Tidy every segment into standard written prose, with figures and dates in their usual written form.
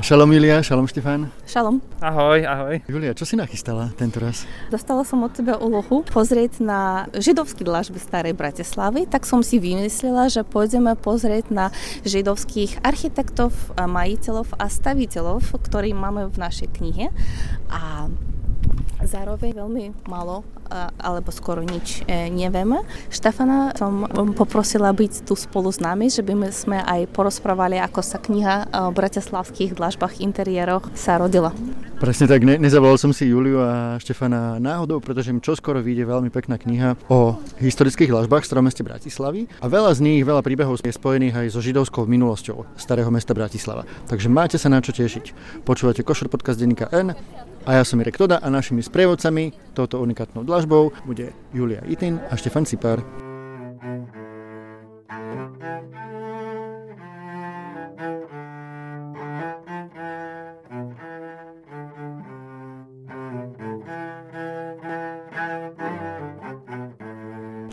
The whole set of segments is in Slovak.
Šalom Julia, šalom Štefan. Šalom. Ahoj, ahoj. Julia, čo si nachystala tento raz? Dostala som od teba úlohu pozrieť na židovský dlažby starej Bratislavy, tak som si vymyslela, že pôjdeme pozrieť na židovských architektov, majiteľov a staviteľov, ktorí máme v našej knihe. A zároveň veľmi málo, alebo skoro nič nevieme. Štefana som poprosila byť tu spolu s nami, že by sme aj porozprávali, ako sa kniha o bratislavských dlažbách interiéroch sa rodila. Presne tak, nezavolal som si Juliu a Štefana náhodou, pretože im čoskoro vyjde veľmi pekná kniha o historických dlažbách v starom meste Bratislavy a veľa z nich, veľa príbehov je spojených aj so židovskou minulosťou starého mesta Bratislava. Takže máte sa na čo tešiť. Počúvate Košer podcast denníka N. A ja som Irek Toda a našimi sprievodcami touto unikátnou dlažbou bude Julia Itin a Štefan Cipár.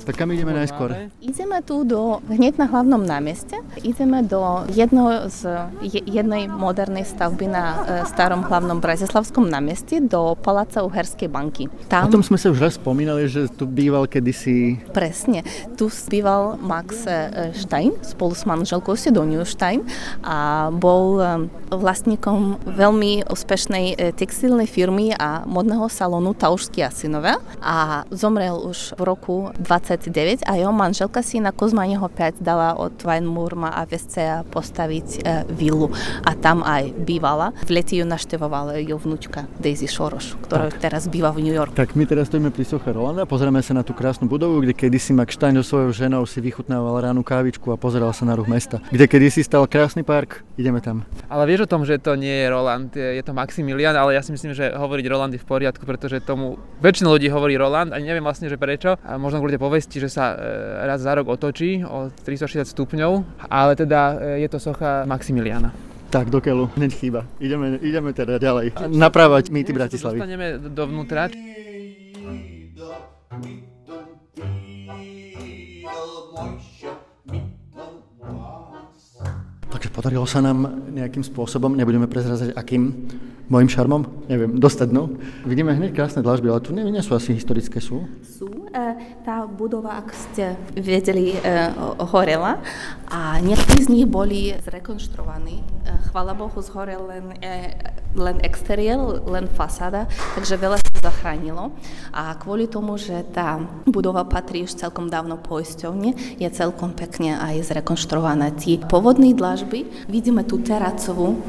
Tak kam ideme najskôr? Ideme tu hneď na hlavnom námeste. Ideme do jednej modernej stavby na starom hlavnom bratislavskom námestí, do Paláca Uherskej banky. O tom sme sa už raz spomínali, že tu býval kedysi... Presne. Tu býval Max Stein spolu s manželkou Sidóniou Stein a bol vlastníkom veľmi úspešnej textilnej firmy a modného salónu Taušský a synovia a zomrel už v roku 20 a jeho manželka si na Kozmanieho 5 dala od Weinwurma a Vesceja postaviť vilu a tam aj bývala. V lete ju naštevovala jej vnúčka Daisy Shorosh, ktorá teraz býva v New Yorku. Tak my teraz stojíme pri soche Rolanda, pozrieme sa na tú krásnu budovu, kde kedysi Max Stein so svojou ženou si vychutnával ránu kávičku a pozeral sa na ruch mesta, kde kedysi stal krásny park. Ideme tam. Ale vieš o tom, že to nie je Roland, je to Maximilian, ale ja si myslím, že hovoriť Roland je v poriadku, pretože tomu väčšina ľudí hovorí Roland a neviem vlastne, že prečo. A možno kvôli tej povesti, že sa raz za rok otočí o 360 stupňov, ale teda je to socha Maximiliana. Tak, do keľu, hneď chýba. Ideme teda ďalej naprávať mýty Bratislavy. Dostaneme dovnútra. Takže podarilo sa nám nejakým spôsobom, nebudeme prezrazať akým, mojím šarmom, neviem, dostať dnu. Vidíme hneď krásne dlažby, ale tu nie sú asi historické, sú? Sú. Tá budova, ak ste vedeli, horela a niektorí z nich boli zrekonštruovaní. Chvála Bohu, zhorel len exteriér, len fasáda, takže veľa sa zachránilo. A kvôli tomu, že tá budova patrí už celkom dávno poisťovne, je celkom pekne aj zrekonštruovaná. Tí pôvodní dlažby vidíme tú teracovú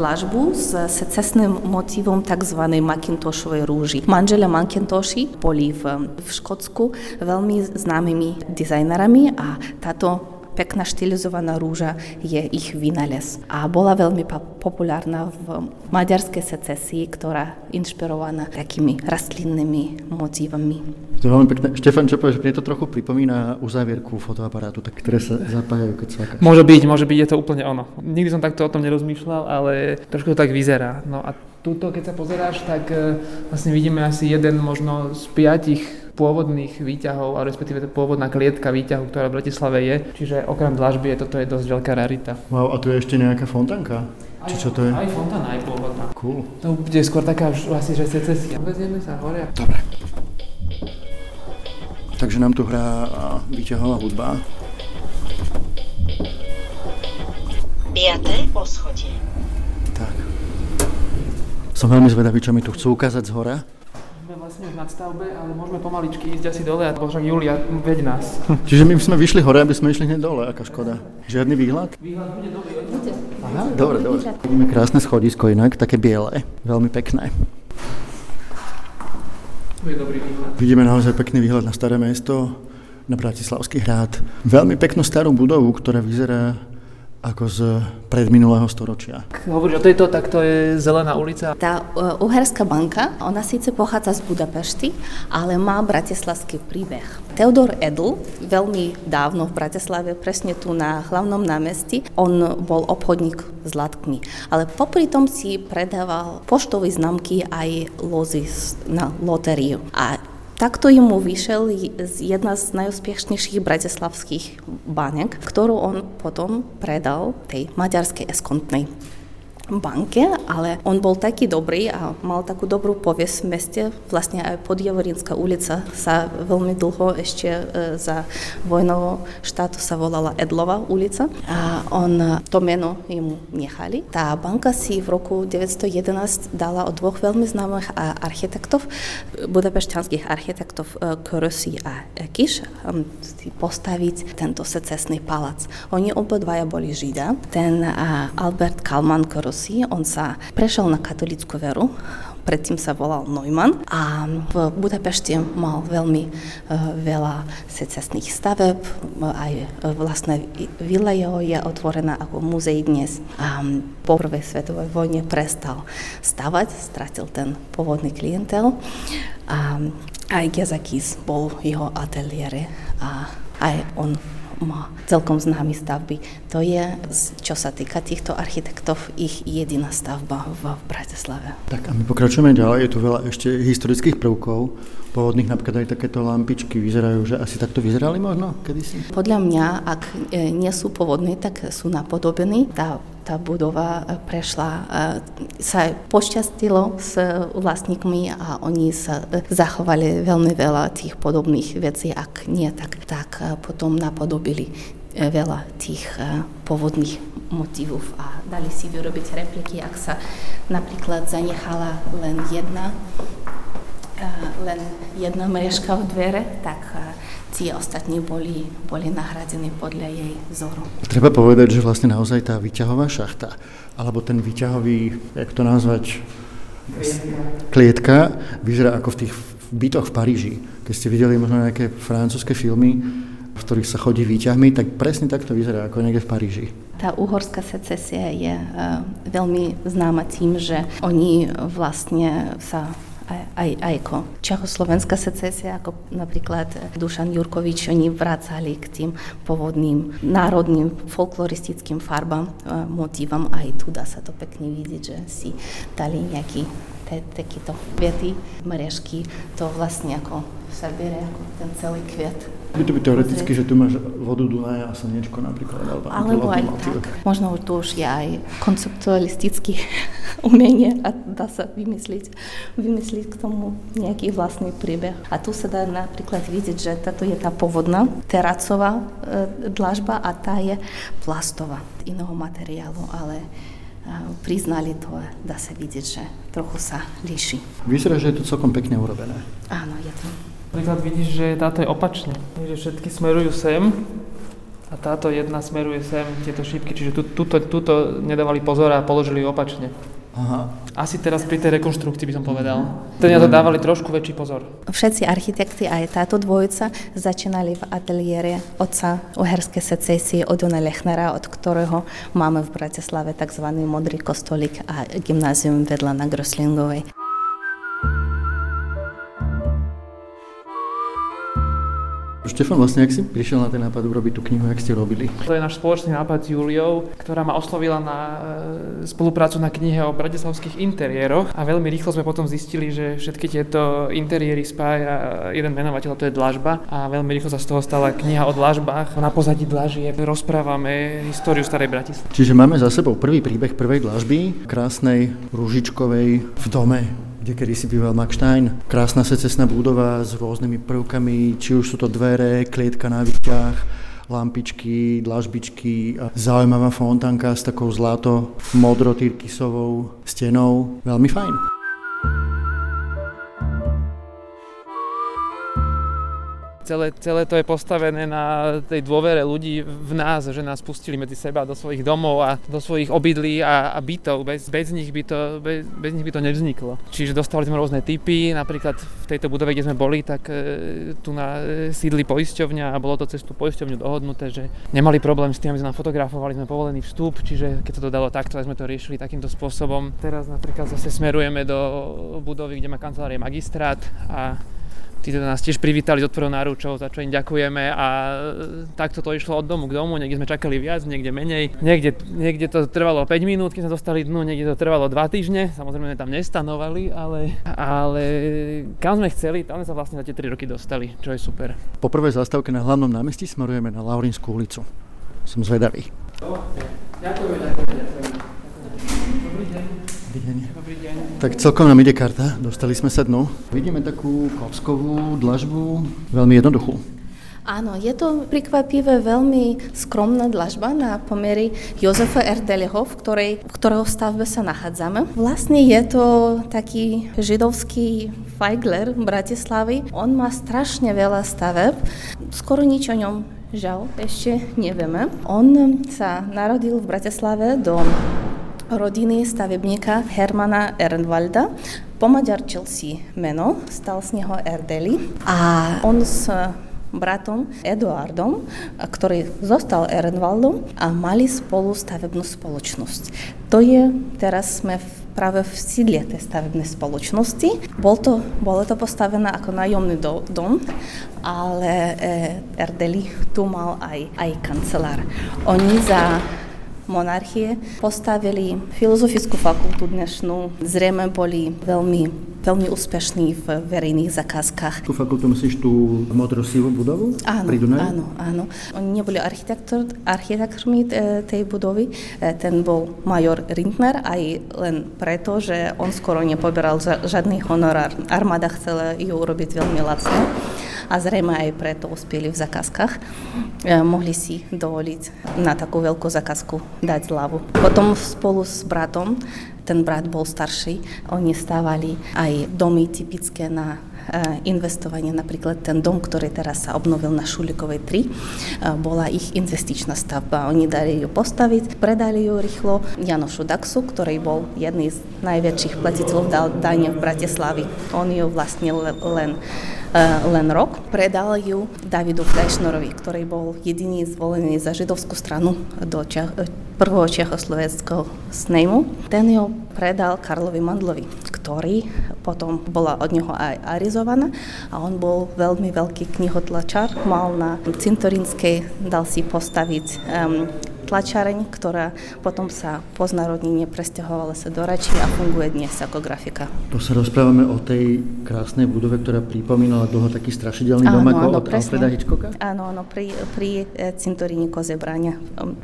dlažbu s cestným motívom tzv. Macintoshovej rúži. Manželia Macintoshi boli v Škótsku veľmi známymi dizajnerami a táto pekná štilizovaná rúža je ich vynález. A bola veľmi populárna v maďarskej secesii, ktorá inšpirovaná takými rastlinnými motívami. To je veľmi pekné. Štefan, čo povieš, mne to trochu pripomína uzávierku fotoaparátu, tak ktoré sa zapájajú, keď svakáš. Môže byť, je to úplne ono. Nikdy som takto o tom nerozmýšľal, ale trošku to tak vyzerá. No a tuto, keď sa pozeráš, tak vlastne vidíme asi jeden možno z 5 pôvodných výťahov, a respektíve to pôvodná klietka výťahu, ktorá v Bratislave je. Čiže okrem dlažby toto je dosť veľká rarita. Wow, a tu je ešte nejaká fontánka? Či čo to je? Aj fontána je pôvodná. Cool. To je skôr taká asi, že secesia. Vezieme sa hore. Dobre. Takže nám tu hrá výťahová hudba. 5. poschodie. Tak. Som veľmi zvedavý, čo mi tu chcú ukázať z hora. Sme vlastne už na stavbe, ale môžeme pomaličky ísť asi dole a však Julia, veď nás. Čiže my sme vyšli hore, aby sme išli hneď dole, aká škoda. Žiadny výhľad? Výhľad bude dobrý. Aha, dobre. Vidíme krásne schodisko inak, také biele, veľmi pekné. Tu je dobrý výhľad. Vidíme naozaj pekný výhľad na staré mesto, na Bratislavský hrad. Veľmi peknú starú budovu, ktorá vyzerá ako z predminulého storočia. Hovoríš o tejto, tak to je Zelená ulica. Tá Uherská banka, ona síce pochádza z Budapešti, ale má bratislavský príbeh. Theodor Edl, veľmi dávno v Bratislave, presne tu na hlavnom námestí, on bol obchodník s latkmi, ale popri tom si predával poštové známky aj lozy na lotériu. A takto jemu vyšiel jedna z najúspešnejších bratislavských bánek, ktorú on potom predal tej maďarskej eskontnej. banke, ale on bol taký dobrý a mal takú dobrú poviesť v meste. Vlastne aj Podjavorinská ulica sa veľmi dlho ešte za vojnového štátu sa volala Edlova ulica a on to meno jemu nechali. Tá banka si v roku 1911 dala od dvoch veľmi známych architektov, budapešťanských architektov Kőrösi a Kiss, postaviť tento secesný palác. Oni obadvaja boli Židia. Ten Albert Kálmán Kőrösi, on sa prešiel na katolícku veru, predtým sa volal Neumann a v Budapešti mal veľmi veľa secesných staveb, aj vlastná vila jeho je otvorená ako múzej dnes. A po prvej svetovej vojne prestal stavať, stratil ten pôvodný klientel a aj Géza Kiss bol jeho ateliére a aj on má celkom známy stavby. To je, čo sa týka týchto architektov, ich jediná stavba v Bratislave. Tak a my pokračujeme ďalej, je tu veľa ešte historických prvkov, pôvodných, napríklad aj takéto lampičky vyzerajú, že asi takto vyzerali možno kedysi? Podľa mňa, ak nie sú pôvodné, tak sú napodobení. Tá budova prešla, sa pošťastilo s vlastníkmi a oni sa zachovali veľmi veľa tých podobných vecí, ak nie, tak potom napodobili veľa tých pôvodných motivov a dali si vyrobiť repliky, ak sa napríklad zanechala len jedna mrežka v dvere, tak tie ostatní boli nahradené podľa jej vzoru. Treba povedať, že vlastne naozaj tá výťahová šachta, alebo ten výťahový, jak to nazvať, klietka, vyzerá ako v tých bytoch v Paríži. Keď ste videli možno nejaké francúzske filmy, v ktorých sa chodí výťahmi, tak presne takto vyzerá ako niekde v Paríži. Tá uhorská secesia je veľmi známa tým, že oni vlastne sa aj ako Čechoslovenská secesia, ako napríklad Dušan Jurkovič, oni vracali k tým pôvodným národným folkloristickým farbám, motívam, aj tu dá sa to pekne vidieť, že si dali nejaké takéto kvety, mrežky, to vlastne ako sa berie ako ten celý kvet. Je to by teoreticky, že tu máš vodu Dunaja a slniečko napríklad. Alebo aj tak. Možno tu už je aj konceptualistické umenie a dá sa vymysliť k tomu nejaký vlastný príbeh. A tu sa dá napríklad vidieť, že táto je tá pôvodná teracová dlažba a tá je plastová, iného materiálu, ale priznali to, dá sa vidieť, že trochu sa líši. Vyzerá, že je to celkom pekne urobené. Áno, je to. Napríklad vidíš, že táto je opačne, že všetky smerujú sem a táto jedna smeruje sem, tieto šípky, čiže tuto nedávali pozor a položili ju opačne. Aha. Asi teraz pri tej rekonštrukcii by som povedal. Teda to dávali trošku väčší pozor. Všetci architekti, aj táto dvojica, začínali v ateliére otca uherskej secesie Ödöna Lechnera, od ktorého máme v Bratislave tzv. Modrý kostolík a gymnázium vedľa na Gröslingovej. Štefan, vlastne, jak si prišiel na ten nápad urobiť tú knihu, jak ste robili? To je náš spoločný nápad s Juliou, ktorá ma oslovila na spoluprácu na knihe o bratislavských interiéroch a veľmi rýchlo sme potom zistili, že všetky tieto interiéry spája jeden menovateľ, to je dlažba a veľmi rýchlo sa z toho stala kniha o dlažbách. Na pozadí dlažieb rozprávame históriu starej Bratislavy. Čiže máme za sebou prvý príbeh prvej dlažby, krásnej ružičkovej v dome, kde kedysi býval Max Stein. Krásna secesná budova s rôznymi prvkami, či už sú to dvere, klietka na výťah, lampičky, dlažbičky a zaujímavá fontánka s takou zlato modro-tyrkysovou stenou. Veľmi fajn. Celé to je postavené na tej dôvere ľudí v nás, že nás pustili medzi seba do svojich domov a do svojich obydlí a bytov. Bez nich by to nevzniklo. Čiže dostali sme rôzne typy, napríklad v tejto budove, kde sme boli, tak tu na sídli poisťovňa a bolo to cez tú poisťovňu dohodnuté, že nemali problém s tým, aby sme fotografovali, sme povolený vstup, čiže keď sa to dalo takto, aj sme to riešili takýmto spôsobom. Teraz napríklad zase smerujeme do budovy, kde má kancelárie magistrát a títo nás tiež privítali s otvorenou náručou, za čo im ďakujeme a takto to išlo od domu k domu, niekde sme čakali viac, niekde menej, niekde to trvalo 5 minút, keď sme dostali dnu, niekde to trvalo 2 týždne, samozrejme tam nestanovali, ale kam sme chceli, tam sa vlastne za tie 3 roky dostali, čo je super. Po prvej zastávke na hlavnom námestí smerujeme na Laurinskú ulicu. Som zvedavý. Ďakujeme. Dobrý deň. Tak celkom nám ide karta, dostali sme sa dnu. Vidíme takú klapskovú dlažbu, veľmi jednoduchú. Áno, je to prekvapivé veľmi skromná dlažba na pomery Jozefa Erdelyho, v ktorého stavbe sa nachádzame. Vlastne je to taký židovský fajgler Bratislavy. On má strašne veľa staveb, skoro nič o ňom žiaľ ešte nevieme. On sa narodil v Bratislave do rodiny stavebníka Hermana Ehrenwalda. Pomaďarčil si meno, stal z neho Erdélyi a on s bratom Eduardom, ktorý zostal Ehrenwaldom, a mali spolu stavebnú spoločnosť. To je, teraz sme práve v sídle tej stavebnej spoločnosti. Bolo to postavené ako nájomný dom, ale Erdélyi tu mal aj kancelár. Oni za monarchie postavili filozofickú fakultu dnešnú. Zrejme boli veľmi úspešní v verejných zakázkach. Tú fakultu myslíš tú modrosivú budovu? Áno. Oni neboli architektormi tej budovy. Ten bol major Rintner aj len preto, že on skoro nepoberal žiadny honorár. Armáda chcela ju urobiť veľmi lacno a zrejme aj preto uspeli v zakázkach. Mohli si dovoliť na takú veľkú zakázku dať zľavu. Potom spolu s bratom, ten brat bol starší, oni stávali aj domy typické na investovanie. Napríklad ten dom, ktorý teraz sa obnovil na Šulikovej 3, bola ich investičná stavba. Oni dali ju postaviť, predali ju rýchlo Janošu Daxu, ktorý bol jedný z najväčších platiteľov dane v Bratislavi. On ju vlastnil len rok. Predal ju Dávidu Dajšnorovi, ktorý bol jediný zvolený za židovskú stranu do prvého Čechoslovenského snejmu. Ten ju predal Karlovi Mandlovi, ktorý potom bola od neho aj arizovaná, a on bol veľmi veľký knihotlačar. Mal na Cintorínskej, dal si postaviť tlačareň, ktorá potom sa po znárodnení presťahovala sa do Račí a funguje dnes ako grafika. Tu sa rozprávame o tej krásnej budove, ktorá pripomínala dlho taký strašidelný dom ako od Alfreda Hitchcocka? Áno, pri cintoríne Kozie bráne.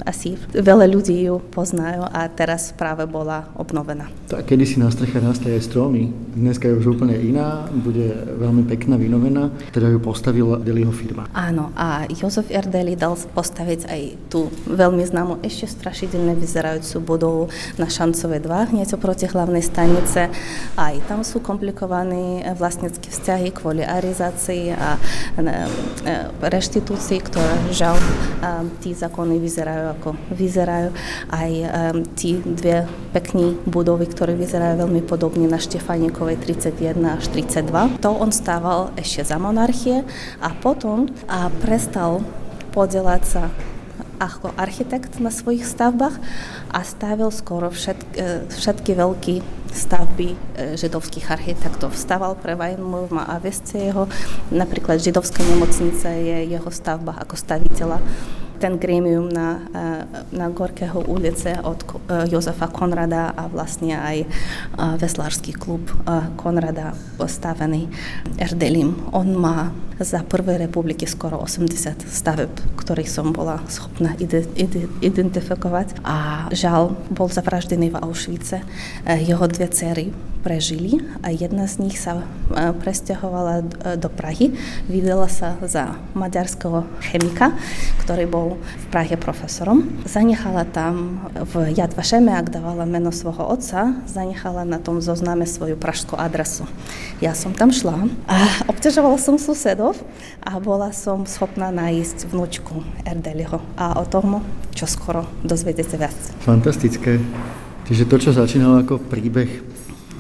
Asi veľa ľudí ju poznajú a teraz práve bola obnovená. Tak kedysi na streche rastli aj stromy, dneska je už úplne iná, bude veľmi pekná, vynovená, teda ju postavila Erdelyho firma. Áno, a Jozef Erdélyi dal postaviť aj tú veľmi známu ešte strašidelne vyzerajúcu budovu na Šancovej 2, hneď oproti hlavnej stanice. Aj tam sú komplikované vlastnícke vzťahy kvôli arizácii a reštitúcii, ktoré žiaľ tí zákony vyzerajú ako vyzerajú. Aj tí dve pekné budovy, ktoré vyzerajú veľmi podobne na Štefánikovej 31 až 32. To on stával ešte za monarchie a potom prestal podieľať sa ako architekt na svojich stavbách a stavil skoro všetky veľké stavby židovských architektov. Staval pre Weinwurma a vesce jeho, napríklad židovská nemocnica je jeho stavba ako staviteľa. Ten grémium na Gorkého ulice od Jozefa Konrada a vlastne aj veslársky klub Konrada postavený Erdelym. On má za Prvej republiky skoro 80 staveb, ktorých som bola schopná identifikovať. A žal, bol zavraždený v Auschwitze. Jeho dve dcery prežili a jedna z nich sa presťahovala do Prahy. Vydala sa za maďarského chemika, ktorý bol v Prahe profesorom. Zanechala tam v Yad Vashem, ak dávala meno svojho otca, zanechala na tom zozname svoju pražskú adresu. Ja som tam šla a obťažovala som susedov a bola som schopná nájsť vnúčku Erdelyho. A o tom, čo skoro dozvedete viac. Fantastické. Čiže to, čo začínalo ako príbeh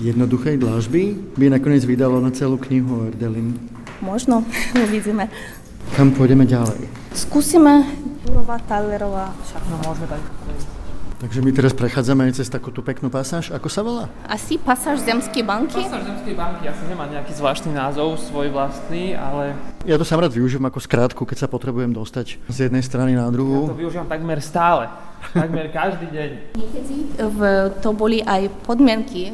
jednoduchej dlažby, by nakoniec vydalo na celú knihu o Erdelym. Možno, uvidíme. Kam pôjdeme ďalej? Skúsime Burová, Talerová, všakno môžeme dať. Takže my teraz prechádzame aj cez takúto peknú pasáž. Ako sa volá? Asi pasáž Zemskej banky? Pasáž Zemskej banky asi nemá nejaký zvláštny názov, svoj vlastný, ale Ja to sám rád využívam ako skrátku, keď sa potrebujem dostať z jednej strany na druhú. Ja to využívam takmer stále, takmer každý deň. Niekedy to boli aj podmienky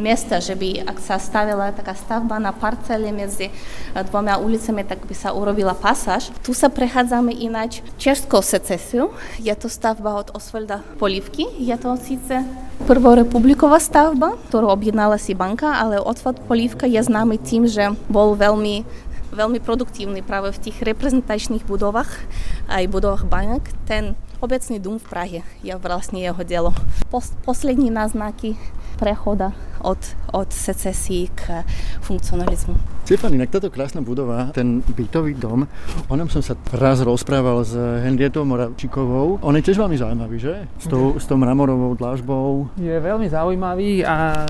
mesta, že by ak sa stavila taká stavba na parcele medzi dvoma ulicami, tak by sa urobila pasáž. Tu sa prechádzame ináč Českou secesiu. Je to stavba od Osvalda Polívky. Je to síce prvorepubliková stavba, ktorú objednala si banka, ale Osvald Polívka je známy tým, že bol veľmi produktívny práve v tých reprezentačných budovách, aj budovách bank. Ten obecný dům v Prahe je vlastne jeho dielo. Poslední náznaky prechoda od secesí k funkcionalizmu. Štefan, inak táto krásna budova, ten bytový dom, o ňom som sa raz rozprával s Henrietou Moravčikovou. On je tiež veľmi zaujímavý, že? S tou mramorovou dlážbou. Je veľmi zaujímavý a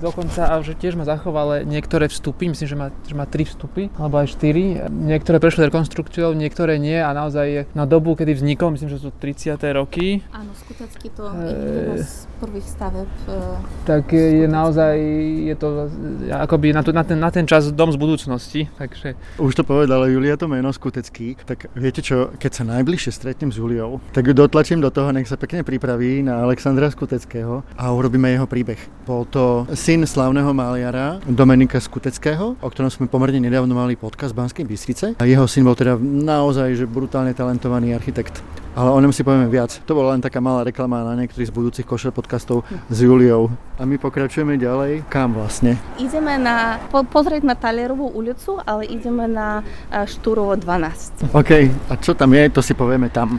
dokonca že tiež ma zachovali niektoré vstupy, myslím, že má 3 vstupy, alebo aj 4. Niektoré prešli rekonstrukciou, niektoré nie a naozaj je na dobu, kedy vznikol, myslím, že sú 30. roky. Áno, Skutecký to je z prvých staveb. Tak je naozaj, je to akoby na ten čas dom z budúcnosti, takže... Už to povedala Julia, to meno Skutecký, tak viete čo, keď sa najbližšie stretnem s Juliou, tak ju dotlačím do toho, nech sa pekne pripraví na Alexandra Skuteckého a urobíme jeho príbeh. Bol to syn slavného maliara Domenika Skuteckého, o ktorom sme pomerne nedávno mali podcast v Banskej Bystrice. A jeho syn bol teda naozaj že brutálne talentovaný architekt. Ale o ňom si povieme viac. To bola len taká malá reklama na niektorých z budúcich Košer podcastov s Juliou. A my pokračujeme ďalej. Kam vlastne? Ideme na pozrieť na Talerovú ulicu, ale ideme na Štúrovo 12. OK. A čo tam je, to si povieme tam.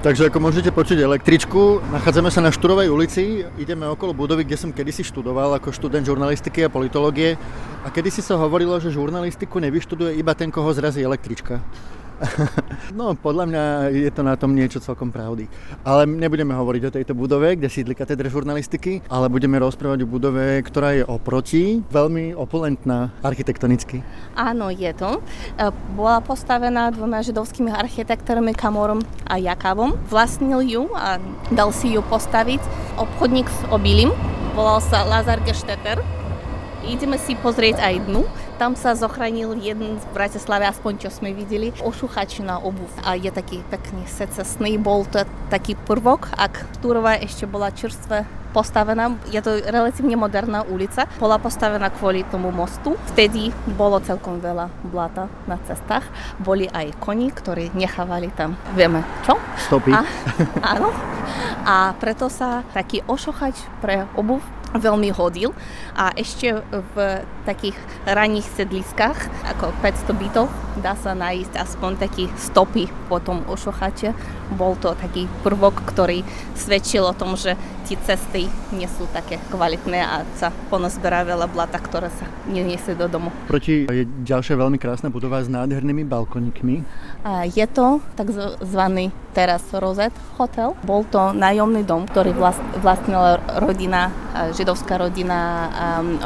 Takže ako môžete počuť električku, nachádzame sa na Štúrovej ulici, ideme okolo budovy, kde som kedysi študoval ako študent žurnalistiky a politológie. A kedysi sa hovorilo, že žurnalistiku nevyštuduje iba ten, koho zrazí električka. No, podľa mňa je to na tom niečo celkom pravdy. Ale nebudeme hovoriť o tejto budove, kde sídli katedra žurnalistiky, ale budeme rozprávať o budove, ktorá je oproti, veľmi opulentná architektonicky. Áno, je to. Bola postavená dvoma židovskými architektormi Kamorom a Jakabom. Vlastnil ju a dal si ju postaviť obchodník s obilím. Volal sa Lazar Gerstetter. Ideme si pozrieť aj dnu. Tam sa zachránil jeden z Bratislave, aspoň čo sme videli, ošuchač na obuv. A je taký pekný secesný, bol to taký prvok, ak Štúrova ešte bola čerstve postavená. Je to relatívne moderná ulica, bola postavená kvôli tomu mostu. Vtedy bolo celkom veľa blata na cestách. Boli aj koni, ktorí nechávali tam, vieme čo? Stopy. Áno. A preto sa taký ošuchač pre obuv veľmi hodil a ešte v takých raných sedliskách ako 500 bytov dá sa nájsť aspoň také stopy po tom ošuchače. Bol to taký prvok, ktorý svedčil o tom, že tie cesty nie sú také kvalitné a sa ponazberá veľa blata, ktoré sa neniesie do domu. Proti je ďalšia veľmi krásna budova s nádhernými balkonikmi. Je to takzvaný teraz Rozet Hotel. Bol to nájomný dom, ktorý vlastnila rodina, židovská rodina.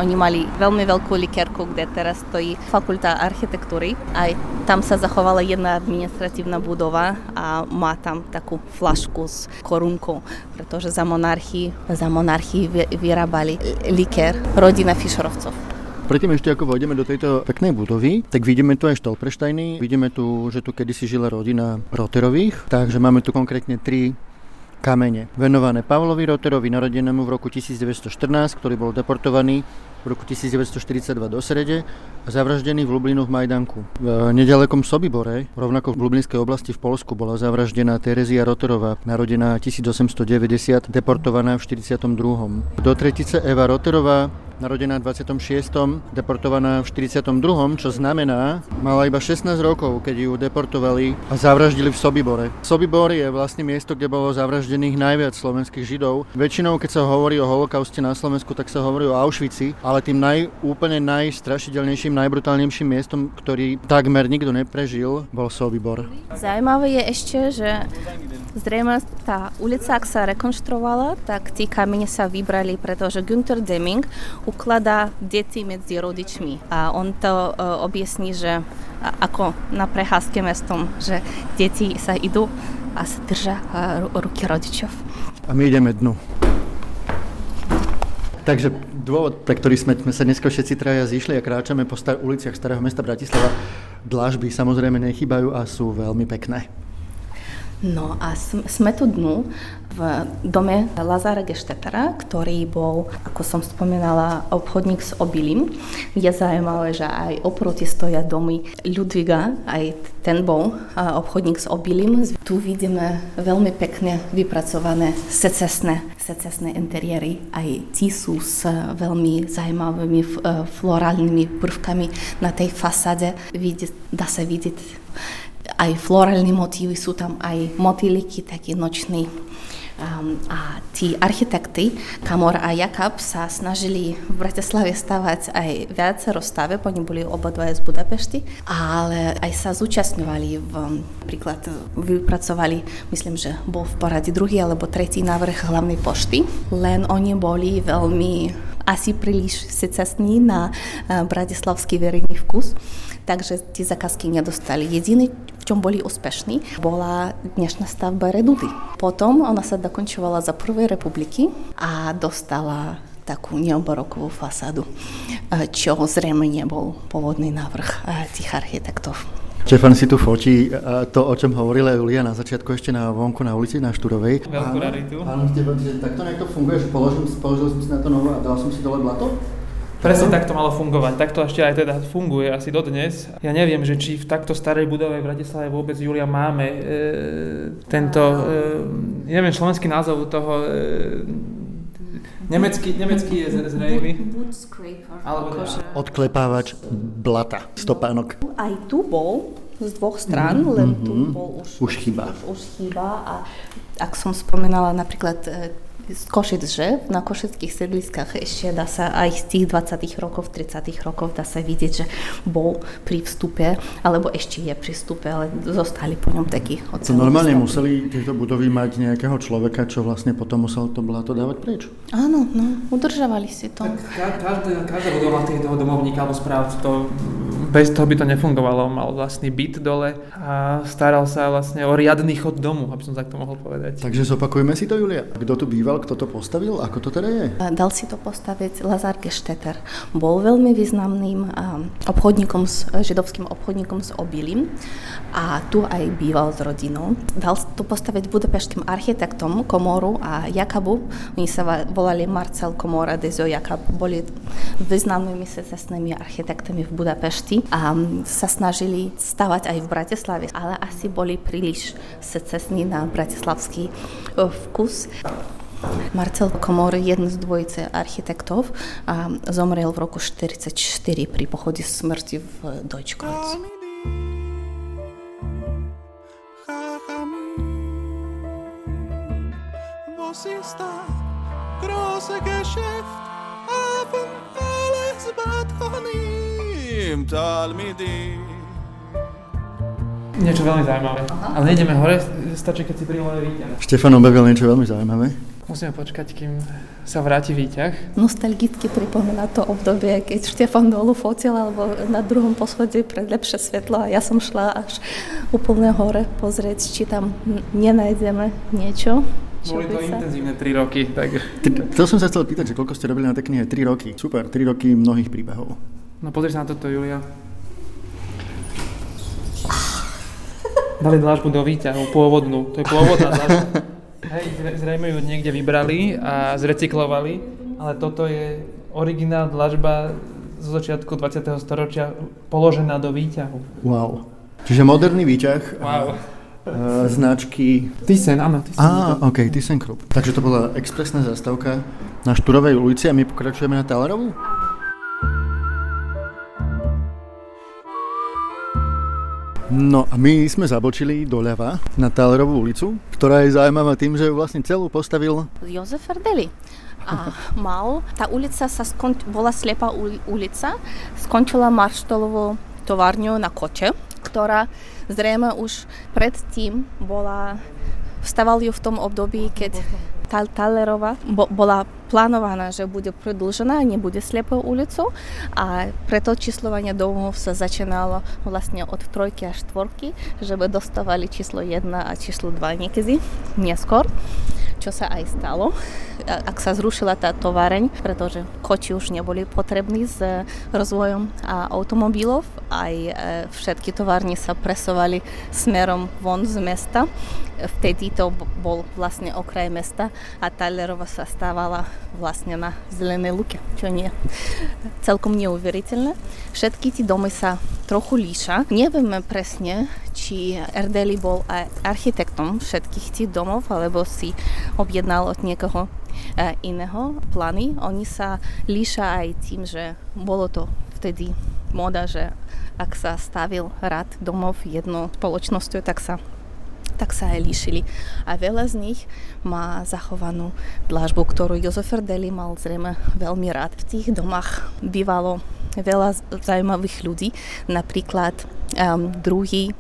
Oni mali veľmi veľkú likérku, kde teraz stojí fakulta architektúry. Aj tam sa zachovala jedna administratívna budova a má tam takú flašku s korunkou, pretože za monarchii vyrábali likér rodina Fischerovcov. Predtým ešte ako vojdeme do tejto peknej budovy, tak vidíme tu aj štolpreštajny, vidíme tu, že tu kedysi žila rodina Roterových, takže máme tu konkrétne 3 kamene venované Pavlovi Roterovi, narodenému v roku 1914, ktorý bol deportovaný v roku 1942 do Srede a zavraždený v Lublinu v Majdanku. V nedalekom Sobibore, rovnako v Lublinskej oblasti v Polsku, bola zavraždená Terezia Roterová, narodená 1890, deportovaná v 1942. Do tretice Eva Roterová, narodená v 26., deportovaná v 42., čo znamená, mala iba 16 rokov, keď ju deportovali a zavraždili v Sobibore. Sobibor je vlastne miesto, kde bolo zavraždených najviac slovenských židov. Väčšinou, keď sa hovorí o holokauste na Slovensku, tak sa hovorí o Auschwitzi, ale tým úplne najstrašidelnejším, najbrutálnejším miestom, ktorý takmer nikto neprežil, bol Sobibor. Zaujímavé je ešte, že zrejme tá ulica, ak sa rekonštruovala, tak tí kamene sa vybrali, pretože Günter Deming ukladá deti medzi rodičmi a on to objasní, že ako na prechádzke mestom, že deti sa idú a sa držia ruky rodičov. A my ideme dnu. Takže dôvod, pre ktorý sme sa dneska všetci traja zišli a kráčame po uliciach starého mesta Bratislava, dlažby samozrejme nechýbajú a sú veľmi pekné. No a sme tu dnu v dome Lazara Gerštettera, ktorý bol, ako som spomínala, obchodník s obilím. Je zaujímavé, že aj oproti stoja domy Ludviga, aj ten bol obchodník s obilím. Tu vidíme veľmi pekne vypracované secesné interiéry, aj tí sú s veľmi zaujímavými florálnymi prvkami na tej fasáde. Dá sa vidieť aj florálne motívy, sú tam aj motýliky, taký nočný. A tí architekty, Kamor a Jakab, sa snažili v Bratislave stavať aj viacero stave, oni boli obadvaja z Budapešti, ale aj sa zúčastňovali, napríklad vypracovali, myslím, že bol v porade druhý alebo tretí návrh hlavnej pošty, len oni boli veľmi asi príliš secesní na bratislavský verejný vkus, takže tie zakázky nedostali. Jediný, v čom boli úspešní, bola dnešná stavba Redudy. Potom ona sa dokončovala za prvej republiky a dostala takú neobarokovú fasádu, čo zrejme nebol pôvodný návrh tých architektov. Štefan si tu fotí to, o čom hovorila Julia na začiatku ešte na vonku na ulici, na Štúrovej. Veľkú raritu. Áno, takto nejak to funguje, že položil som si na to novo a dal som si dole blato? Presne tak to malo fungovať. Takto ešte aj teda funguje asi dodnes. Ja neviem, že či v takto starej budove v Bratislave vôbec, Julia, máme neviem, slovenský názov toho... Nemecký je zrejmy. Boot scraper. Odklepávač blata, stopánok. Aj tu bol z dvoch strán, len tu bol už chyba. Už chyba a ak som spomínala napríklad z Košic, že na košických sedliskách ešte dá sa aj z tých 20. rokov, 30. rokov dá sa vidieť, že bol pri vstupe, alebo ešte je pri vstupe, ale zostali po ňom takí oceľový. Normálne vstupy. Museli tieto budovy mať nejakého človeka, čo vlastne potom musel to blato dávať preč. Áno, no, udržavali si to. Tak každá budova týchto domovníka alebo správcu to... Bez toho by to nefungovalo, mal vlastný byt dole a staral sa vlastne o riadny chod domu, aby som tak to mohol povedať. Takže zopakujeme si to, Julia. Kto tu býval, kto to postavil, ako to teda je? Dal si to postaviť Lazar Gerstetter. Bol veľmi významným obchodníkom, židovským obchodníkom s obilím a tu aj býval s rodinou. Dal si to postaviť budapeštským architektom Komoru a Jakabu. Oni sa volali Marcel Komor a Daisy Shorosh. Boli významnými secesnými architektami v Budapešti a sa snažili stavať aj v Bratislave, ale asi boli príliš secesní na bratislavský vkus. Marcel Komor, jeden z dvojice architektov, zomrel v roku 1944 pri pochode smrti v Deutschkreuz. Niečo veľmi zaujímavé. Aha. Ale nejdeme hore, stačí, keď si priloje výťah. Štefan objavil niečo veľmi zaujímavé. Musíme počkať, kým sa vráti výťah. Nostalgicky pripomína to obdobie, keď Štefan dolu fotil, alebo na druhom poschodí pre lepšie svetlo a ja som šla až úplne hore pozrieť, či tam nenájdeme niečo. Boli to intenzívne 3 roky, tak... To som sa chcel pýtať, že koľko ste robili na tej knihe? 3 roky. Super, 3 roky mnohých príbehov. No pozri sa na toto, Julia. Dali dlážbu do výťahu, pôvodnú. To je pôvodná dlážba. Hej, zrejme ju niekde vybrali a zrecyklovali, ale toto je originál dlážba zo začiatku 20. storočia položená do výťahu. Wow. Čiže moderný výťah. Wow. Značky... Thyssen, áno. Okej, Thyssen Krupp. Takže to bola expresná zastávka na Štúrovej ulici a my pokračujeme na Talerovú? No a my sme zabočili doľava na Talerovú ulicu, ktorá je zaujímavá tým, že ju vlastne celú postavil... Jozef Erdélyi. A mal... Tá ulica bola slepá ulica, skončila marštolovou továrňou na kote, ktorá zrejme už predtým bola, vstával ju v tom období, keď Talerova bola plánovaná, že bude predĺžená, nebude slepou ulicou a preto číslovanie domov sa začínalo vlastne od 3 až 4, že by dostávali číslo 1 a číslo 2 niekedy neskôr. čo sa aj stalo, ak sa zrušila tá továreň, pretože koči už neboli potrební s rozvojom automobilov, aj všetky továrne sa presovali smerom von z mesta. Vtedy to bol vlastne okraj mesta a Thalerova sa stávala vlastne na Zelenej Luke, čo nie celkom neuveriteľné. Všetky tie domy sa trochu líšia. Nevieme presne, či Erdélyi bol aj architektom všetkých tých domov, alebo si objednal od niekoho iného plány. Oni sa líšia aj tým, že bolo to vtedy moda, že ak sa stavil rad domov jednou spoločnosťou, tak sa aj líšili. A veľa z nich má zachovanú dlažbu, ktorú Jozef Erdélyi mal zrejme veľmi rád. V tých domách bývalo veľa zaujímavých ľudí, napríklad druhý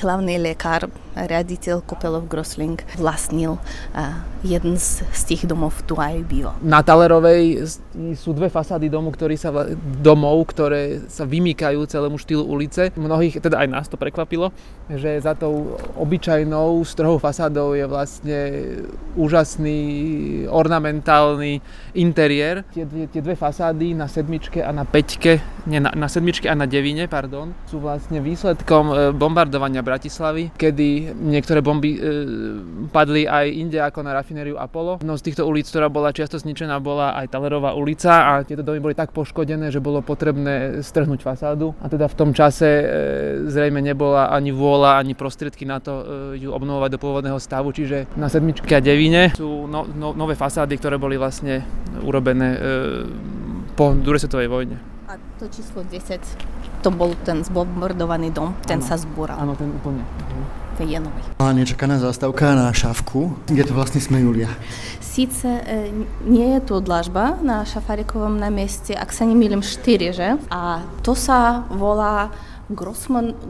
hlavný lekár, riaditeľ Kopelov Grösling, vlastnil jeden z tých domov, tu aj býval. Na Thalerovej sú dve fasády domov, ktoré sa vymýkajú celému štýlu ulice. Mnohých, teda aj nás to prekvapilo, že za tou obyčajnou strhou fasádou je vlastne úžasný ornamentálny interiér. Tie dve fasády na sedmičke a na peťke, na sedmičke a na devine, pardon, sú vlastne výsledkom bombardovania Bratislavy, kedy niektoré bomby padli aj inde ako na rafinériu Apollo. No z týchto ulic, ktorá bola čiasto zničená, bola aj Thalerová ulica a tieto domy boli tak poškodené, že bolo potrebné strhnúť fasádu. A teda v tom čase zrejme nebola ani vôľa, ani prostriedky na to ju obnovovať do pôvodného stavu, čiže na sedmičke a devine sú nové fasády, ktoré boli vlastne urobené po druhej svetovej vojne. A to číslo 10... to bol ten zbombardovaný dom, ten sa zbúral. Áno, ten úplne. To je nový. Nečakaná zástavka na Šafku, kde to vlastne sme, Julia? Sice nie je tu dlažba na Šafarikovom námestí, ak sa nemýlim 4, že? A to sa volá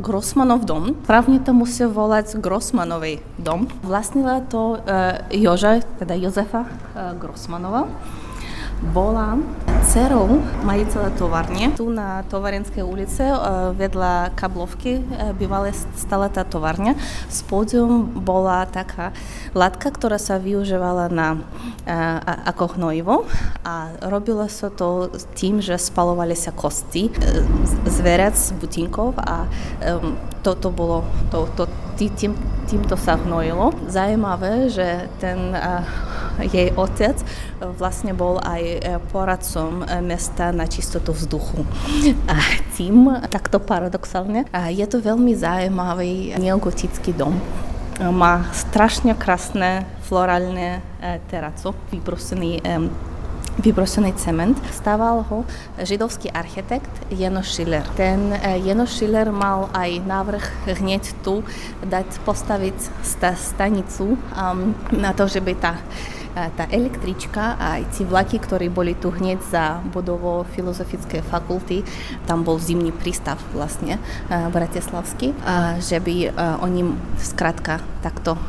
Grossmanov dom. Právne to musí volať Grossmanový dom. Vlastnila to Jozefa Grossmanova. Bola dcerou majiteľa továrne. Tu na Tovarenskej ulici vedľa Kablovky bývala stála tá továrňa. Spodium bola taká látka, ktorá sa využívala ako hnojivo a robilo sa to tým, že spalovali sa kosti zvierat z butinkov a toto bolo, týmto sa hnojilo. Zajímavé, že ten jej otec vlastne bol aj poradcom mesta na čistotu vzduchu. A tým, takto paradoxálne, je to veľmi zaujímavý neogotický dom. Má strašne krásne florálne teraco, vybrosený cement. Staval ho židovský architekt Jenő Schiller. Ten Jenő Schiller mal aj návrh hneď tu dať postaviť stanicu na to, že by tá električka a aj tie vlaky, ktoré boli tu hneď za budovou Filozofickej fakulty, tam bol zimný prístav vlastne bratislavský, že by oni skrátka takto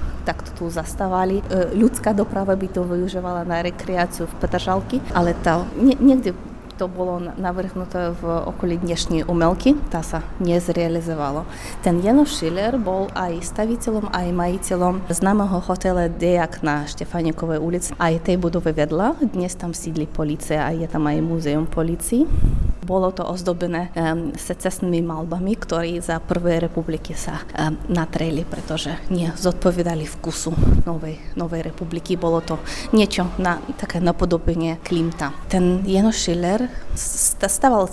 tu zastávali. Ľudská doprava by to využívala na rekreáciu v Petržalke, ale to niekde to bolo navrhnuté v okolí dnešnej Umelky, tá sa nezrealizovalo. Ten Janoš Schiller bol aj staviteľom, aj majiteľom známeho hotela Dejak na Štefanikovej ulici. Aj tej budove vedla, dnes tam sídli polícia a je tam aj múzeum polícii. Bolo to ozdobené secesnými malbami, ktoré za Prvej republiky sa natreli, pretože nezodpovedali vkusu novej republiky. Bolo to niečo na také napodobenie Klimta. Ten Janoš Schiller stával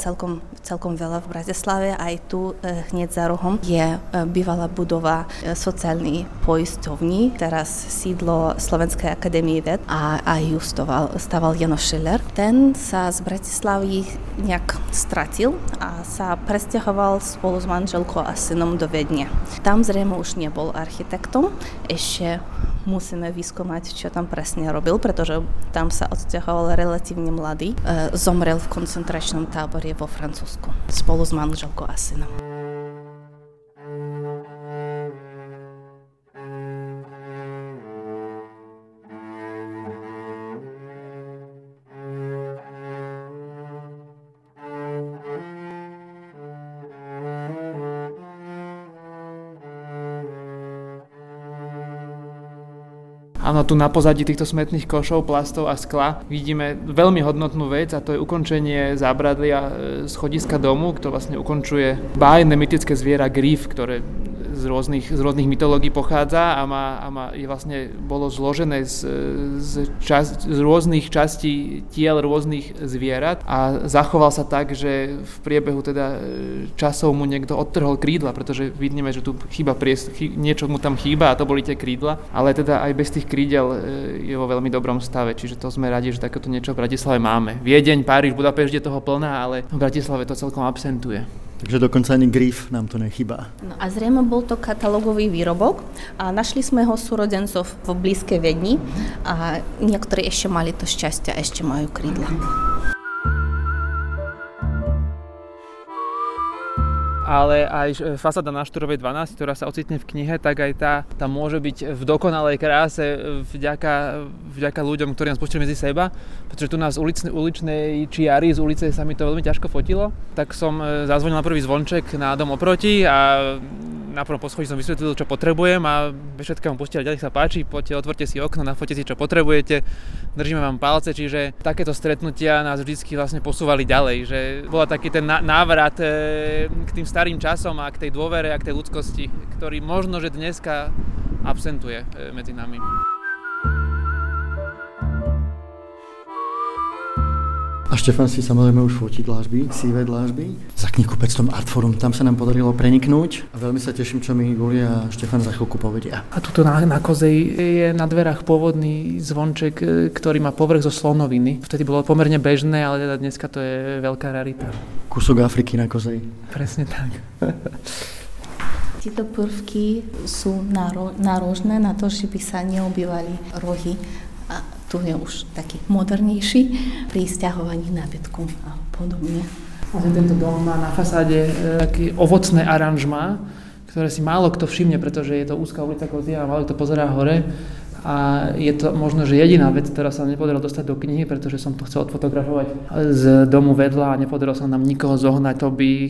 celkom veľa v Bratislave, aj tu hneď za rohom je bývalá budova sociálnej poisťovni, teraz sídlo Slovenskej akadémie ved a ju stával Janoš Schiller. Ten sa z Bratislavy nejak stratil a sa presťahoval spolu s manželkou a synom do Viedne. Tam zrejme už nebol architektom, ešte musíme vyskúmať, čo tam presne robil, pretože tam sa odsťahoval relatívne mladý. Zomrel v koncentračnom tábore vo Francúzsku spolu s manželkou a synom. A Áno, tu na pozadí týchto smetných košov, plastov a skla vidíme veľmi hodnotnú vec a to je ukončenie zábradlia schodiska domu, ktoré vlastne ukončuje bájne mytické zviera gríf, ktoré z rôznych mytológií pochádza a je vlastne bolo zložené z rôznych častí tiel rôznych zvierat a zachoval sa tak, že v priebehu teda časov mu niekto odtrhol krídla, pretože vidíme, že tu niečo mu tam chýba a to boli tie krídla, ale teda aj bez tých krídel je vo veľmi dobrom stave, čiže to sme radi, že takéto niečo v Bratislave máme. Viedeň, Páriž, Budapešť je toho plná, ale v Bratislave to celkom absentuje. Takže dokonca ani gríf nám to nechýba. No a zrejme bol to katalógový výrobok a našli sme ho súrodencov v blízkej Viedni a niektorí ešte mali to šťastie a ešte majú krídla. Ale aj fasáda na Štúrovej 12, ktorá sa ocitne v knihe, tak aj tá môže byť v dokonalej kráse vďaka ľuďom, ktorí nás pustili medzi seba, pretože tu nás uličnej čiary z ulice sa mi to veľmi ťažko fotilo, tak som zazvonil na prvý zvonček na dom oproti a na prvom poschodí som vysvetlil, čo potrebujem a všetkého pustili, ďalej sa páči, poďte, otvorte si okno, nafote si, čo potrebujete, držíme vám palce, čiže takéto stretnutia nás vždycky vlastne posúvali ďalej, že bola taký ten návrat k tým starým časom a k tej dôvere a k tej ľudskosti, ktorý možno, že dneska absentuje medzi nami. A Štefan si samozrejme už fotí dlážby, sivé dlážby. Za knihkupectvom Artforum, tam sa nám podarilo preniknúť a veľmi sa teším, čo mi Julia a Štefan za chvíľku povedia. A tuto na Kozej je na dverách pôvodný zvonček, ktorý má povrch zo slonoviny. Vtedy bolo pomerne bežné, ale teda dneska to je veľká rarita. Kúsok Afriky na Kozej. Presne tak. Tieto prvky sú náročné na to, že by sa neobývali rohy. Tu je už taký modernejší pri sťahovaní nábytku a podobne. Tento dom má na fasáde také ovocné aranžma, ktoré si málo kto všimne, pretože je to úzka ulica Kozia a málo kto pozerá hore. A je to možno, že jediná vec, ktorá sa nepodarilo dostať do knihy, pretože som to chcel odfotografovať z domu vedľa a nepodarilo sa nám nikoho zohnať,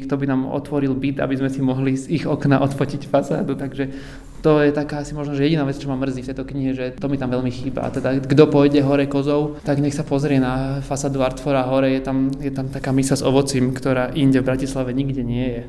kto by nám otvoril byt, aby sme si mohli z ich okna odfotiť fasádu. Takže to je taká asi možno, že jediná vec, čo ma mrzí v tejto knihe, že to mi tam veľmi chýba. A teda kto pôjde hore Kozou, tak nech sa pozrie na fasádu Artfora hore, je tam taká misa s ovocím, ktorá inde v Bratislave nikde nie je.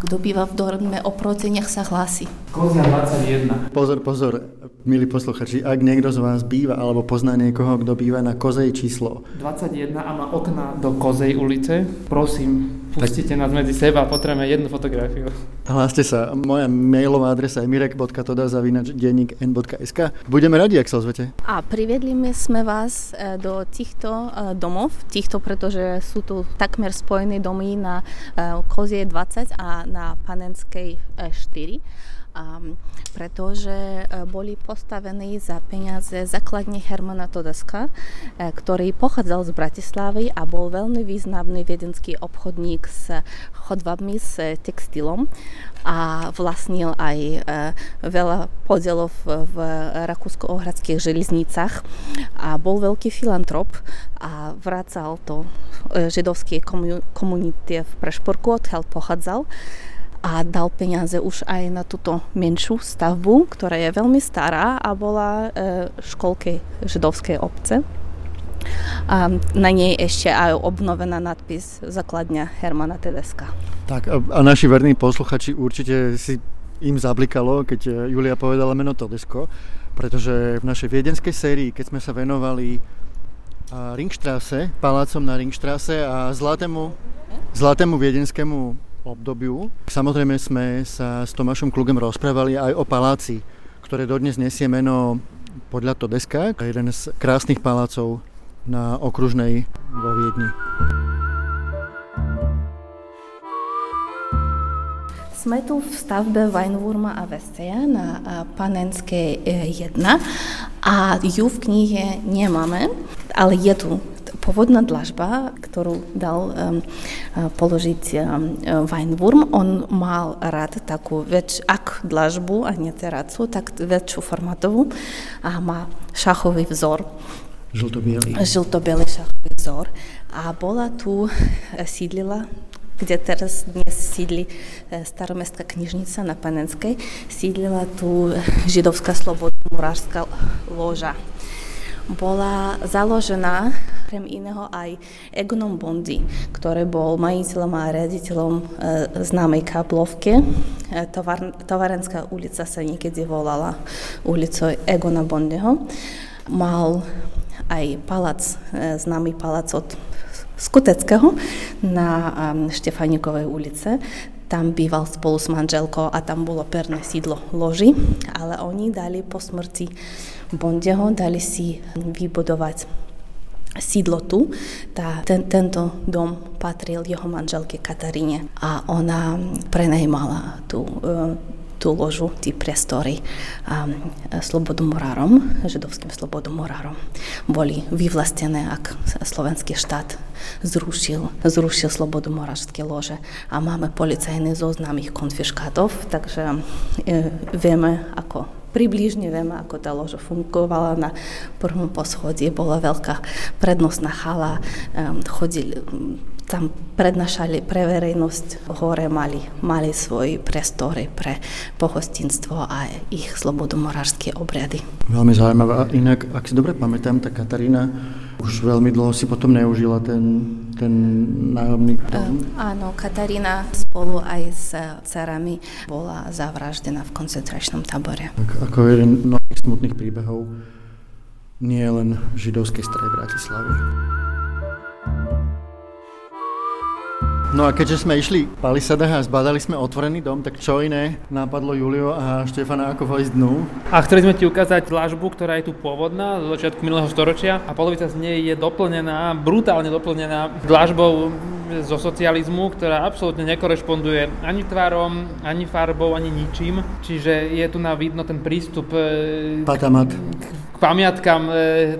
Kto býva v dorme oproti, nech sa hlási. Kozia 21. Pozor, milí posluchači, ak niekto z vás býva alebo pozná niekoho, kto býva na Kozej číslo 21 a má okna do Kozej ulice, prosím, pustite nás medzi seba, potrebujeme jednu fotografiu. Hláste sa, moja mailová adresa je mirek.toda@dennikn.sk. Budeme radi, ak sa ozvete. A priviedli sme vás do týchto domov, pretože sú tu takmer spojené domy na Kozie 20 a na Panenskej 4, pretože boli postavené za peniaze základne Hermana Tedeska, ktorý pochádzal z Bratislavy a bol veľmi významný viedenský obchodník s chodbami, s textilom a vlastnil aj veľa podielov v rakúsko-uhradských železnicách a bol veľký filantrop a vracal to židovské komunite v Prešporku, odkiaľ pochádzal. A dal peniaze už aj na túto menšiu stavbu, ktorá je veľmi stará a bola školke židovskej obce. A na nej ešte aj obnovená nadpis základňa Hermana Tedeska. Tak a naši verní posluchači určite si im zablikalo, keď Julia povedala meno Tedesko, pretože v našej viedenskej sérii, keď sme sa venovali Ringstraße, palácom na Ringstraße a zlatému viedenskému obdobiu. Samozrejme sme sa s Tomášom Klugem rozprávali aj o paláci, ktoré dodnes nesie meno podľa Tedeska, jeden z krásnych palácov na Okružnej vo Viedni. Sme tu v stavbe Weinwurma a Vesteja na Panenskej 1 a ju v knihe nemáme, ale je tu pôvodná dlažba, ktorú dal položiť Weinwurm. On mal rád takú dlažbu a nie teracu, tak väčšiu formátovú a má šachový vzor. Žlto-bielý šachový vzor. A bola tu sídlila, kde teraz dnes sídli staromestská knižnica na Panenskej, sídlila tu židovská sloboda murárska loža. Bola založená krem iného aj Egonom Bondy, ktorý bol majiteľom a riaditeľom známej káblovky. Tovarenská ulica sa niekedy volala ulicou Egona Bondyho. Mal aj palác, známy palác od Skuteckého na Štefanikovej ulice. Tam býval spolu s manželkou a tam bolo perné sídlo loži, ale oni dali po smrti Bondyho, dali si vybudovať sídlo tu. Tento dom patril jeho manželke Kataríne a ona prenajímala tú ložu, tí priestory slobodomurárom, židovským slobodomurárom. Boli vyvlastnené, ak slovenský štát zrušil slobodomurářské lože. A máme policajný zoznam ich konfiškátov, takže približne vieme, ako tá loža fungovala. Na prvom poschodí bola veľká prednostná hala, tam prednášali pre verejnosť, hore mali svoje priestory pre pohostinstvo a ich slobodomorárske obriady. Veľmi zaujímavé. A inak, ak si dobre pamätám, tá Katarína už veľmi dlho si potom neužila ten nájomný dom. Áno, Katarína spolu aj s dcerami bola zavraždená v koncentračnom tábore. Tak, ako jeden z mnohých smutných príbehov nie len v židovskej Starej Bratislave. No a keďže sme išli v palisadách a zbadali sme otvorený dom, tak čo iné napadlo Juliu a Štefana ako vojsť dnu? A chceli sme ti ukázať dlažbu, ktorá je tu pôvodná zo začiatku minulého storočia a polovica z nej je doplnená, brutálne doplnená dlažbou zo socializmu, ktorá absolútne nekorešponduje ani tvarom, ani farbou, ani ničím. Čiže je tu na vidno ten prístup k pamiatkám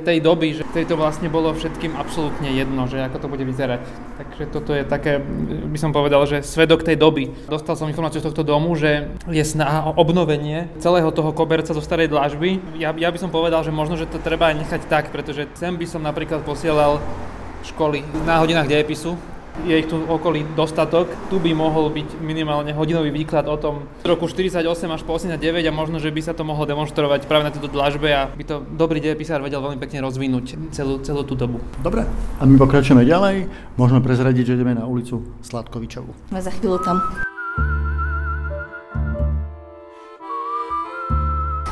tej doby, že to vlastne bolo všetkým absolútne jedno, že ako to bude vyzerať. Takže toto je také, by som povedal, že svedok tej doby. Dostal som informáciu z tohto domu, že je snaha o obnovenie celého toho koberca zo starej dlažby. Ja by som povedal, že možno, že to treba aj nechať tak, pretože sem by som napríklad posielal školy na hodinách dejepisu. Je ich tu okolí dostatok. Tu by mohol byť minimálne hodinový výklad o tom roku 48 až po 89 a možno, že by sa to mohlo demonstrovať práve na tejto dlažbe a by to dobrý dejepisár vedel veľmi pekne rozvinúť celú tú dobu. Dobre, a my pokračujeme ďalej. Môžeme prezradiť, že ideme na ulicu Sladkovičovu. Sme za chvíľu tam.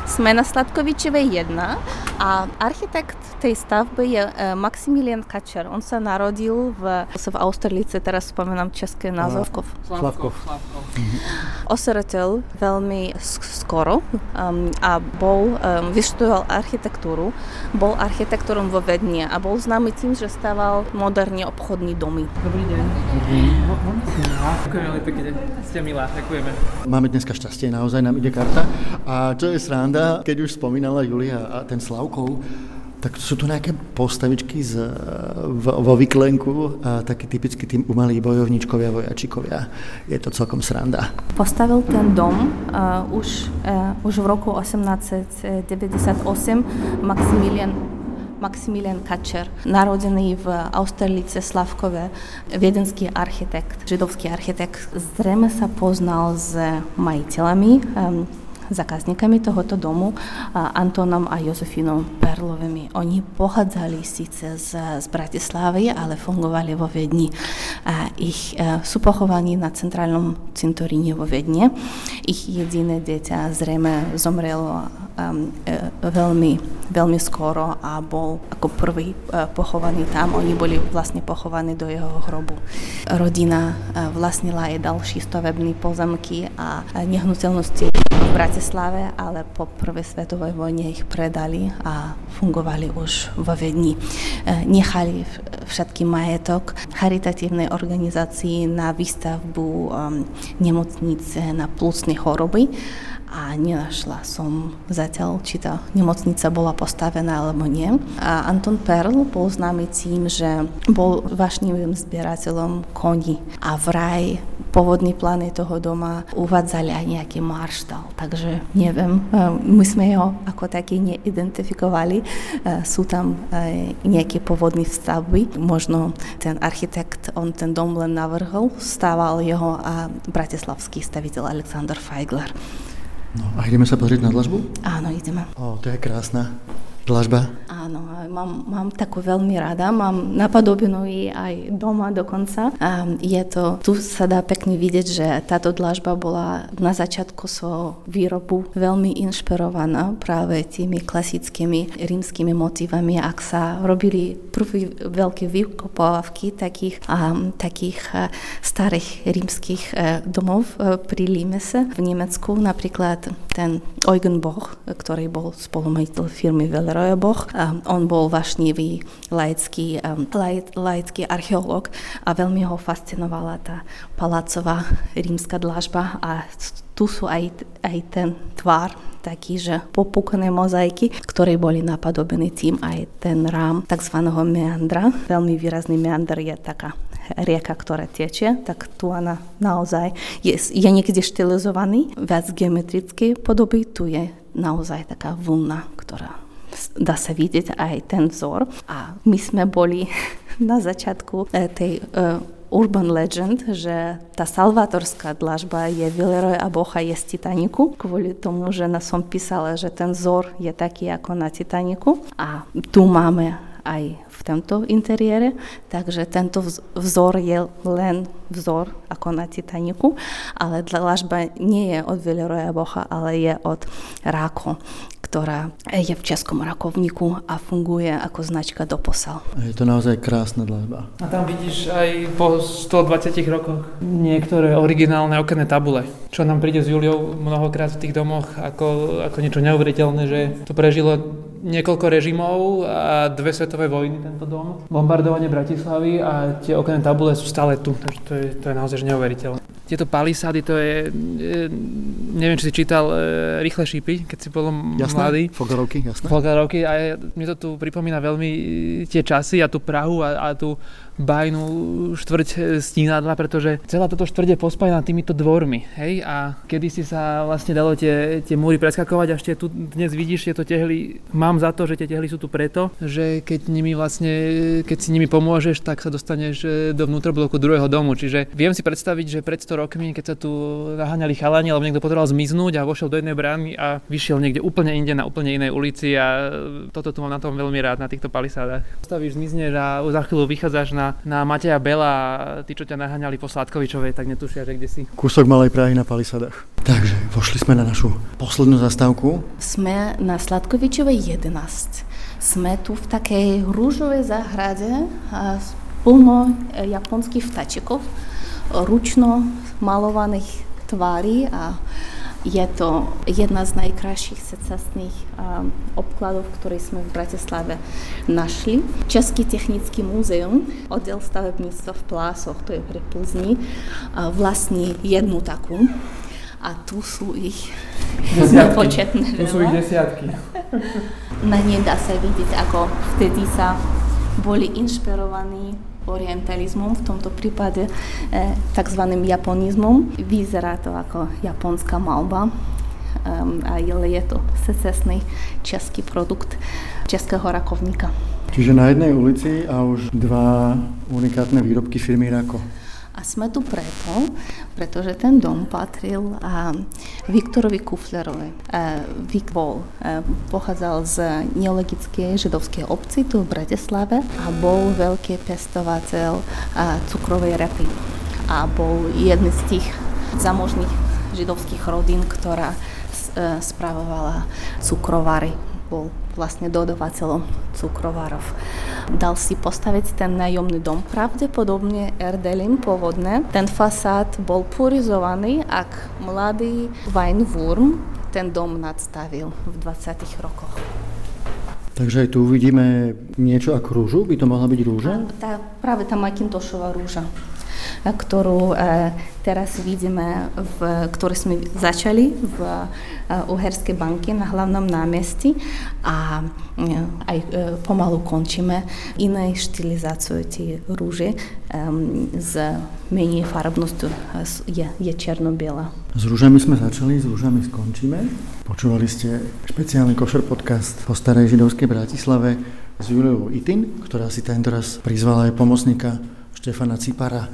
Sme na Sladkovičovej 1 a architekt tej stavby je Maximilian Kačer. On sa narodil v Austerlice, teraz spomínam český názov. Slavkov. Osirotol veľmi skoro a vyštudoval architektúru. Bol architektorom vo Viedni a bol známy tým, že staval moderní obchodní domy. Dobrý deň. Ďakujem veľmi pekne. Ste milá, ďakujeme. Máme dneska šťastie, naozaj nám ide karta. A čo je sranda, keď už spomínala Julia a ten Slavkov, tak sú tu nejaké postavičky vo Vyklenku, taký typicky tým umalí bojovničkovia, vojačikovia. Je to celkom sranda. Postavil ten dom už v roku 1898 Maximilian Kačer, narodený v Austerlice Slavkove, viedenský architekt, židovský architekt. Zrejme sa poznal s majiteľami, zákazníkami tohoto domu, Antonom a Jozefinou Perlovými. Oni pochádzali síce z Bratislavy, ale fungovali vo Viedni. Sú pochovaní na centrálnom cintoríne vo Viedni. Ich jediné dieťa zrejme zomrelo veľmi skoro a bol ako prvý pochovaný tam. Oni boli vlastne pochovaní do jeho hrobu. Rodina vlastnila aj ďalší stavebné pozemky a nehnuteľnosti v Bratislave, ale po prvej svetovej vojne ich predali a fungovali už vo Viedni. Nechali všetky majetok charitatívnej organizácii na výstavbu nemocnice na plúcne choroby a nenašla som zatiaľ, či tá nemocnica bola postavená alebo nie. A Anton Perl bol známy tým, že bol vášnivým zbierateľom koní a vraj pôvodné plány toho doma uvádzali aj nejaký marštal, takže neviem, my sme ho ako taký neidentifikovali. Sú tam nejaké pôvodné stavby, možno ten architekt, on ten dom len navrhol, stával jeho bratislavský staviteľ Alexander Feigler. No a ideme sa pozrieť na dlažbu? Áno, ideme. Ó, to je krásna dlažba. Áno, mám takú veľmi rada, mám napadobenú jej aj doma dokonca. A je to, tu sa dá pekne vidieť, že táto dlažba bola na začiatku svojho výrobu veľmi inšpirovaná práve tými klasickými rímskymi motívami. Ak sa robili prvé veľké vykopávky takých starých rímskych domov pri Limese v Nemecku, napríklad ten Eugen Boch, ktorý bol spolumajiteľ firmy Villeroy Boch. On bol vášnivý laický archeológ a veľmi ho fascinovala tá palácová rímska dlažba a tu sú aj ten tvar taký, že popúkané mozaiky, ktoré boli napadobené tým aj ten rám takzvaného meandra. Veľmi výrazný meandr je taká rieka, ktorá tečie, tak tu ona naozaj je niekde štilizovaný, viac geometrické podoby, tu je naozaj taká vlna, ktorá dá sa vidieť aj ten vzor. A my sme boli na začiatku tej urban legend, že tá salvatorská dlažba je Villeroy a Bocha je z Titaniku, kvôli tomu, že nás som písala, že ten vzor je taký ako na Titaniku. A tu máme aj v tomto interiére, takže tento vzor je len vzor ako na Titaniku, ale dlažba nie je od Villeroya Bocha, ale je od Rako, ktorá je v českom rakovníku a funguje ako značka doposiaľ. Je to naozaj krásna dlažba. A tam vidíš aj po 120 rokoch niektoré originálne okenné tabule, čo nám príde s Juliou mnohokrát v tých domoch ako niečo neuveriteľné, že to prežilo niekoľko režimov a 2 svetové vojny tento dom. Bombardovanie Bratislavy a tie okenné tabule sú stále tu. To je naozaj neuveriteľné. Tieto palisády, to je, neviem, či si čítal Rýchle šípy, keď si bol mladý. Folgarovky, a mne to tu pripomína veľmi tie časy a tú Prahu a tú bajnú štvrť Stínadla, pretože celá toto štvrť je pospájená týmito dvormi, hej? A kedysi sa vlastne dalo tie múry preskakovať, až tu dnes vidíš tieto tehly. Mám za to, že tie tehly sú tu preto, že keď si nimi pomôžeš, tak sa dostaneš do vnútrobloku druhého domu. Čiže viem si predstaviť, že pred 100 rokmi, keď sa tu naháňali chalani, alebo niekto potreboval zmiznúť a vošiel do jednej brány a vyšiel niekde úplne inde na úplne inej ulici, a toto tu mám na tom veľmi rád, na týchto palisádach. Stavíš, zmizneš a za chvíľu vychádzaš na Mateja Bela a tí, čo ťa naháňali po Sládkovičovej, tak netušia, že kde si. Kúsok Malej Prahy na palisadách. Takže vošli sme na našu poslednú zastávku. Sme na Sládkovičovej 11. Sme tu v takej rúžovej záhrade a plno japonských vtáčikov, ručno malovaných tvári, a je to jedna z najkrajších secesných obkladov, ktoré sme v Bratislave našli. Český technický múzeum, oddiel stavebníctva v Plásoch, to je pri Plzni, vlastní jednu takú. A tu sú ich nepočetné veľa. Tu sú ich desiatky. Na nej dá sa vidieť, ako vtedy sa boli inšpirovaní orientalizmom, v tomto prípade takzvaným japonizmom. Vyzerá to ako japonská malba, ale je to secesný český produkt českého rakovníka. Čiže na jednej ulici a už 2 unikátne výrobky firmy Rako. A sme tu preto, pretože ten dom patril Viktorovi Kuflerovi. Pochádzal z neologickej židovskej obci tu v Bratislave a bol veľký pestovateľ cukrovej repy. A bol jedný z tých zamožných židovských rodín, ktorá spravovala cukrovary. Bol vlastne dodavateľom cukrovarov. Dal si postaviť ten nájomný dom, pravdepodobne Erdelym pôvodne. Ten fasád bol purizovaný, ak mladý Weinwurm ten dom nadstavil v 20. rokoch. Takže aj tu uvidíme niečo ako rúžu? By to mohla byť rúža? Práve tá Macintoshova rúža, ktorú teraz vidíme, ktorú sme začali v Uherskej banke na hlavnom námestí, a aj pomalu končíme inej štilizáciu tej rúže z menej farbnosti, je černo-biela. S rúžami sme začali, s rúžami skončíme. Počúvali ste špeciálny Košer podcast po starej židovskej Bratislave s Juliou Itin, ktorá si tentoraz prizvala aj pomocníka Štefana Cipára,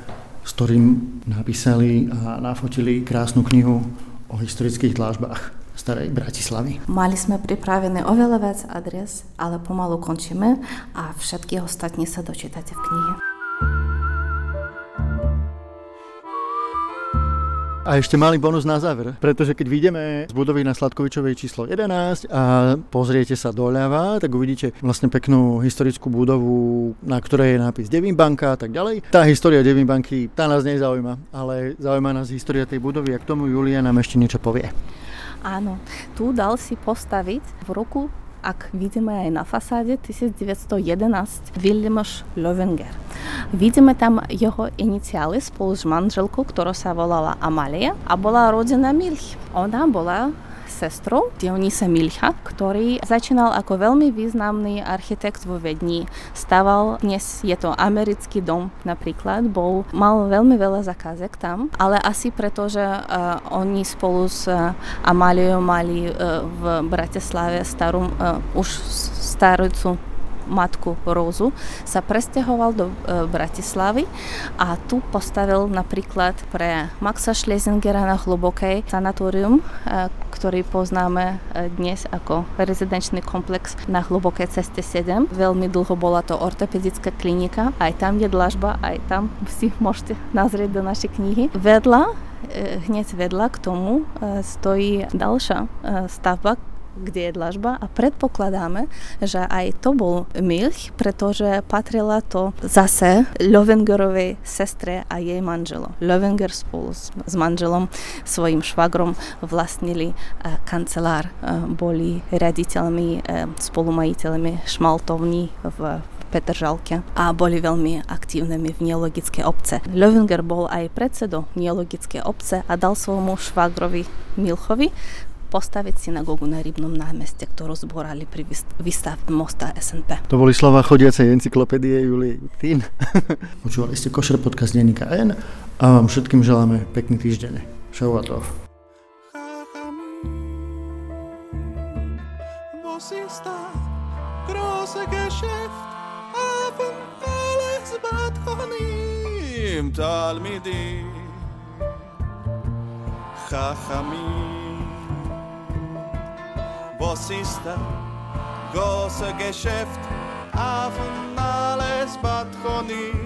s ktorým napísali a nafotili krásnu knihu o historických dlažbách. starej Bratislavy. Mali sme pripravené oveľa viac adres, ale pomalu končíme a všetky ostatní sa dočítate v knihe. A ešte malý bonus na záver, pretože keď vyjdeme z budovy na Sladkovičovej číslo 11 a pozriete sa doľava, tak uvidíte vlastne peknú historickú budovu, na ktorej je nápis Devinbanka a tak ďalej. Tá história Devinbanky, tá nás nezaujíma, ale zaujíma nás história tej budovy a k tomu Julia nám ešte niečo povie. Áno, tu dal si postaviť v roku, ak vidíme aj na fasáde, 1911 Williams Löwinger. Vidíme tam jeho iniciály spolu s manželkou, ktorá sa volala Amália a bola rodená Milch. Ona bola sestrou Dionisa Milcha, ktorý začínal ako veľmi významný architekt vo Viedni. Staval, dnes je to americký dom napríklad, mal veľmi veľa zakázek tam, ale asi preto, že oni spolu s Amáliou mali v Bratislave starú matku Rózu, sa presťahoval do Bratislavy a tu postavil napríklad pre Maxa Schlesingera na Hlubokej sanatórium, ktorý poznáme dnes ako rezidenčný komplex na Hlubokej ceste 7. Veľmi dlho bola to ortopedická klinika, aj tam je dlažba, aj tam si môžete nazrieť do našej knihy. Hneď vedľa k tomu stojí ďalšia stavba, kde je dlažba a predpokladáme, že aj to bol Milch, pretože patrila to zase Löwingerovej sestre a jej manželu. Löwinger spolu s manželom, svojim švagrom vlastnili kancelár, boli riaditeľmi, spolumajiteľmi šmaltovní v Petržalke a boli veľmi aktívnymi v neologické obce. Löwinger bol aj predsedom neologické obce a dal svojmu švagrovi Milchovi postaviť synagogu na Rybnom námeste, ktorú zborali pri výstavbe mosta SNP. To boli slova chodiacej encyklopédie Julie Itin. Počúvali ste Košer podcast denníka N a vám všetkým želáme pekný týždeň. Šavuatov. Was ist das große Geschäft? Auf und alles Bad Honig.